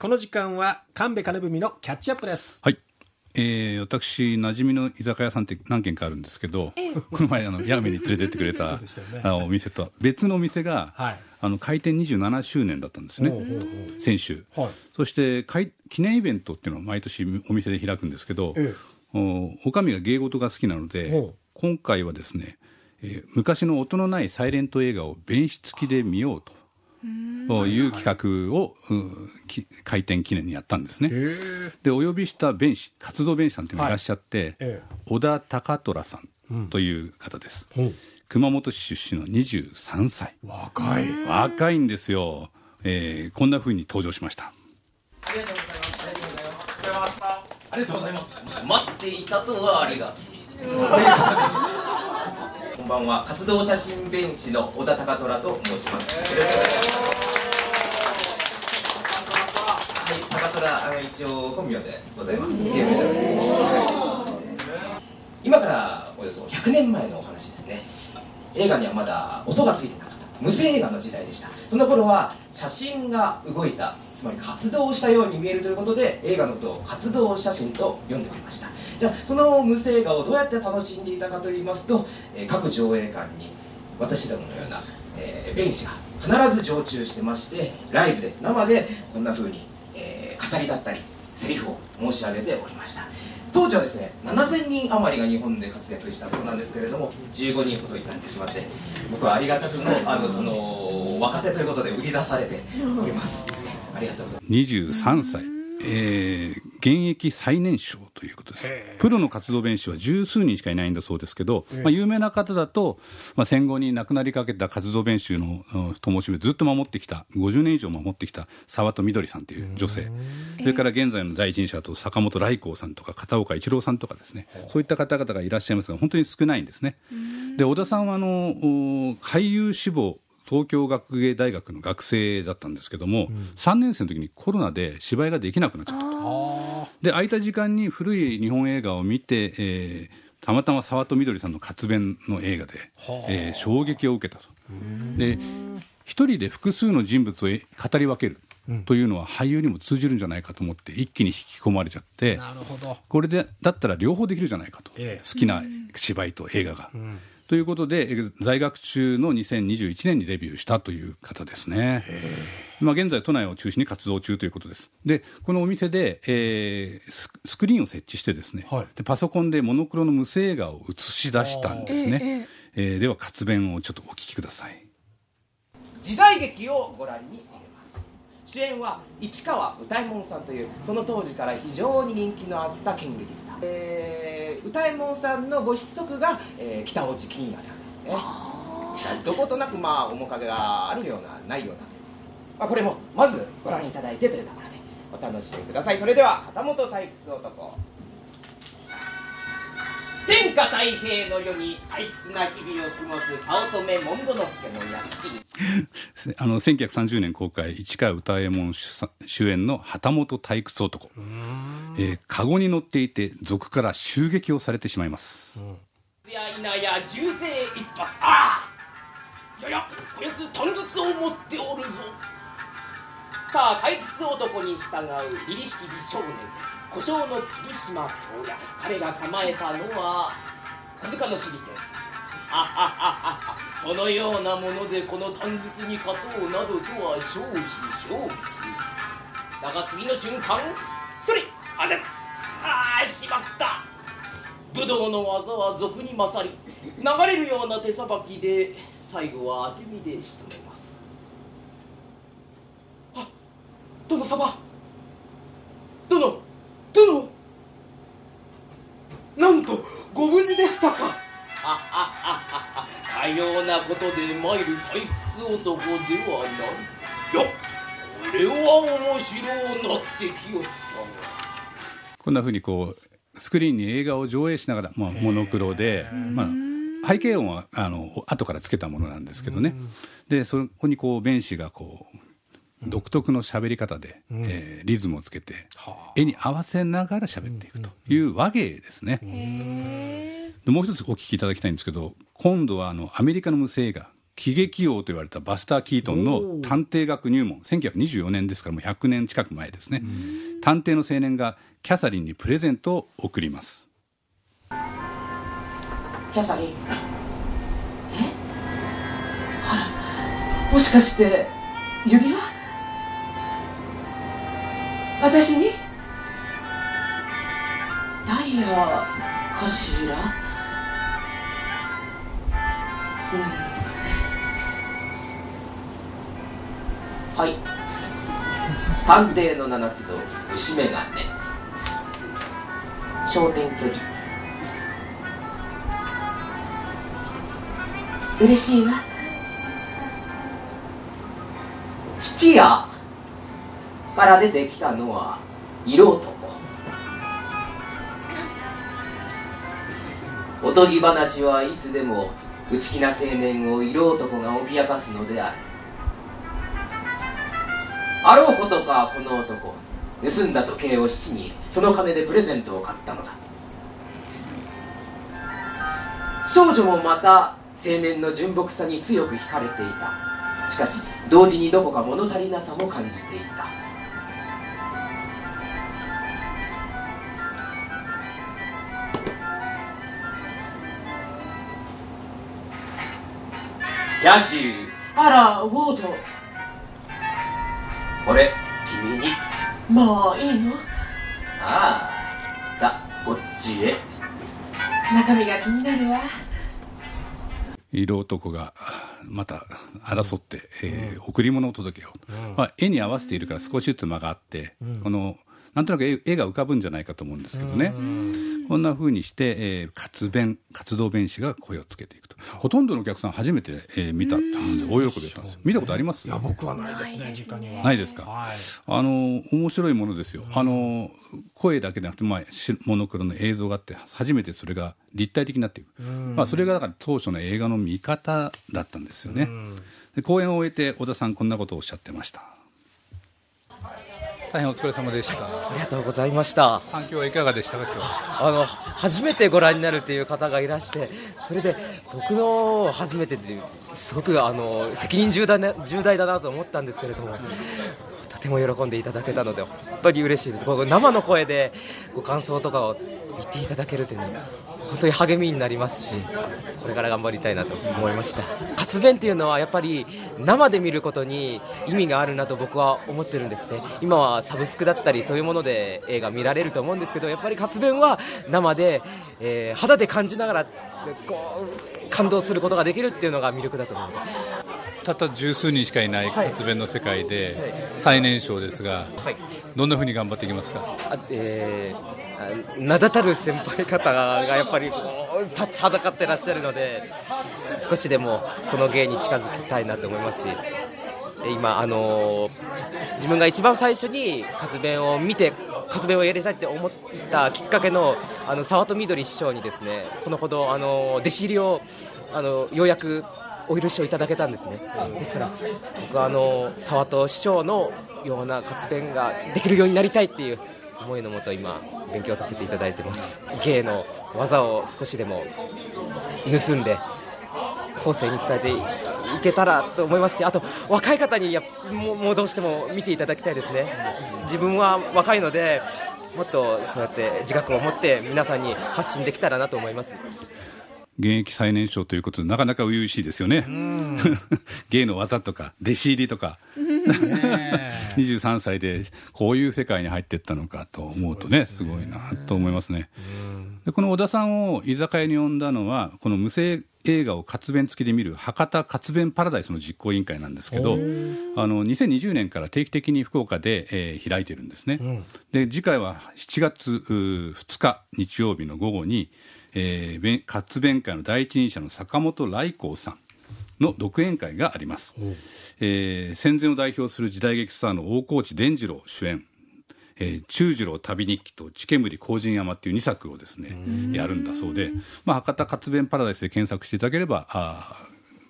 この時間は神戸金文のキャッチアップです。はい、私馴染みの居酒屋さんって何軒かあるんですけど、この前矢上に連れてってくれたお店とは別のお店が、はい、開店27周年だったんですね、先週、はい、そして記念イベントっていうのを毎年お店で開くんですけど、おかみが芸事が好きなので今回はですね、昔の音のないサイレント映画を弁士付きで見ようという企画を開店記念にやったんですね。でお呼びした弁士、活動弁士さんってもいらっしゃって、小田貴虎さんという方です、熊本市出身の23歳若いんですよ、こんな風に登場しました。ありがとうございます。ありがとうございます。待っていたとはありがちこんばんは、活動写真弁士の小田貴虎と申します。貴虎、一応本名でございます。今からおよそ100年前のお話ですね。映画にはまだ音がついてなかった無声映画の時代でした。その頃は写真が動いた、つまり活動したように見えるということで映画のことを活動写真と呼んでおりました。じゃあその無声映画をどうやって楽しんでいたかといいますと、各上映館に私どものような、弁士が必ず常駐してまして、ライブで生でこんな風に、語りだったりセリフを申し上げておりました。当時はですね、7000人余りが日本で活躍したそうなんですけれども、15人ほどになってしまって、僕はありがたくもその若手ということで売り出されております。ありがとうございます。23歳、現役最年少ということです。プロの活動弁士は十数人しかいないんだそうですけど、有名な方だと、戦後に亡くなりかけた活動弁士の灯火をずっと守ってきた、50年以上守ってきた沢戸みどりさんという女性、それから現在の第一人者だと坂本来光さんとか片岡一郎さんとかですね、そういった方々がいらっしゃいますが、本当に少ないんですね。で小田さんは俳優志望、東京学芸大学の学生だったんですけども、3年生の時にコロナで芝居ができなくなっちゃったと。で空いた時間に古い日本映画を見て、たまたま沢戸みどりさんの活弁の映画で、衝撃を受けたと。で一人で複数の人物を語り分けるというのは俳優にも通じるんじゃないかと思って一気に引き込まれちゃって、なるほど、これでだったら両方できるじゃないかと、好きな芝居と映画が、ということで在学中の2021年にデビューしたという方ですね。現在都内を中心に活動中ということです。でこのお店で、スクリーンを設置してですね、でパソコンでモノクロの無声映画を映し出したんですね。では活弁をちょっとお聞きください。時代劇をご覧に入れます。主演は市川歌右衛門さんという、その当時から非常に人気のあった剣劇スター、歌右衛門さんのご子息が、北大路欣也さんですね。どことなく面影があるようなないような、これもまずご覧いただいてというところでお楽しみください。それでは旗本退屈男。天下太平の世に退屈な日々を過ごす早乙女門之助の屋敷に1930年公開、市川歌右衛門主演の旗本退屈男。カゴに乗っていて賊から襲撃をされてしまいます、いやいなや銃声一発、ああややこやつ短筒を持っておるぞ。さあ退屈男に従う凛々しき美少年小姓の霧島京也、彼が構えたのは小塚の尻手。そのようなものでこの短筒に勝とうなどとは消費し、だが次の瞬間それしまった。武道の技は俗に勝り、流れるような手さばきで最後は当て身で仕留めます。あ、殿様、殿なんとご無事でしたか。かようなことで参る退屈男ではない。いや、これは面白うなってきよったわ。こんな風にスクリーンに映画を上映しながら、モノクロで、背景音は後からつけたものなんですけどね。でそこに弁士が独特の喋り方で、リズムをつけて絵に合わせながら喋っていくという和芸ですね。でもう一つお聞きいただきたいんですけど、今度はアメリカの無声映画喜劇王と言われたバスター・キートンの探偵学入門、1924年ですからもう100年近く前ですね。探偵の青年がキャサリンにプレゼントを贈ります。キャサリン、あら、もしかして指輪、私にダイヤかしら、うん、はい、探偵の七つ道具、虫眼鏡、焦点距離。嬉しいわ。質屋から出てきたのは色男。おとぎ話はいつでも内気な青年を色男が脅かすのである。あろうことか、この男盗んだ時計を質に入れ、その金でプレゼントを買ったのだ。少女もまた青年の純朴さに強く惹かれていた。しかし同時にどこか物足りなさも感じていた。キャシー、あら、ウォード、これ、君に。もういいの？ああ、さ、こっちへ。中身が気になるわ。色男がまた争って、贈り物を届けよう、まあ、絵に合わせているから少しずつ間があって、このなんとなく絵が浮かぶんじゃないかと思うんですけどね、こんな風にして、活動弁士が声をつけていくと、ほとんどのお客さん初めて、見たって大喜びだったんですよ。見たことあります？いや、僕はないですね。実家にはないですか、はい、面白いものですよ。声だけじゃなくて、まあ、モノクロの映像があって初めてそれが立体的になっていく、まあ、それがだから当初の映画の見方だったんですよね。で、公演を終えて小田さんこんなことをおっしゃってました。大変お疲れ様でした。ありがとうございました。反響はいかがでしたか？今日初めてご覧になるという方がいらして、それで僕の初めてというすごく責任重大だなと思ったんですけれども、とても喜んでいただけたので本当に嬉しいです。生の声でご感想とかを言っていただけるというのは本当に励みになりますし、これから頑張りたいなと思いました。活弁というのはやっぱり生で見ることに意味があるなと僕は思ってるんですね。今はサブスクだったりそういうもので映画見られると思うんですけど、やっぱり活弁は生で、肌で感じながらこう感動することができるっていうのが魅力だと思う。たった十数人しかいない活弁の世界で最年少ですが、どんなふうに頑張っていきますか？名だたる先輩方がやっぱり立ちはだかってらっしゃるので、少しでもその芸に近づきたいなと思いますし、今自分が一番最初に活弁を見て活弁をやりたいって思ったきっかけの沢戸みどり師匠にですね、このほど弟子入りをようやくお許しをいただけたんですね。ですから僕は沢戸師匠のような活弁ができるようになりたいっていう思いのもと今勉強させていただいてます。芸の技を少しでも盗んで後世に伝えていけたらと思いますし、あと若い方にもうどうしても見ていただきたいですね。自分は若いのでもっとそうやって自覚を持って皆さんに発信できたらなと思います。現役最年少ということでなかなか初々しいですよね。芸の技とか弟子入りとか23歳でこういう世界に入っていったのかと思うとね、すごいなと思いますね。で、この小田さんを居酒屋に呼んだのは、この無声映画を活弁付きで見る博多活弁パラダイスの実行委員会なんですけど、2020年から定期的に福岡で、開いているんですね、で、次回は7月2日日曜日の午後に、活弁会の第一人者の坂本来光さんの独演会があります。戦前を代表する時代劇スターの大河内伝次郎主演、中次郎旅日記と血煙荒神山っていう2作をですねやるんだそうで、まあ、博多活弁パラダイスで検索していただければ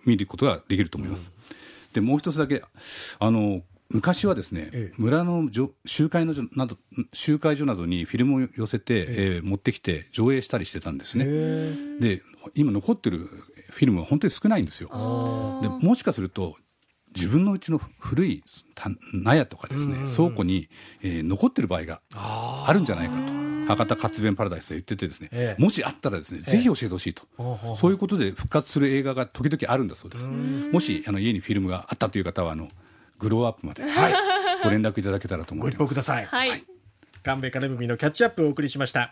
見ることができると思います、で、もう一つだけ昔はですね、村の集会所などにフィルムを寄せて、持ってきて上映したりしてたんですね。で、今残ってるフフィルムは本当に少ないんですよ。でもしかすると自分のうちの古い納屋とかですね、倉庫に、残ってる場合があるんじゃないかと博多活弁パラダイスで言っててですね、もしあったらですね、ぜひ教えてほしいと、そういうことで復活する映画が時々あるんだそうです。もし家にフィルムがあったという方はグローアップまで、はい、ご連絡いただけたらと思います。ご一報ください。はい、神戸金文のキャッチアップをお送りしました。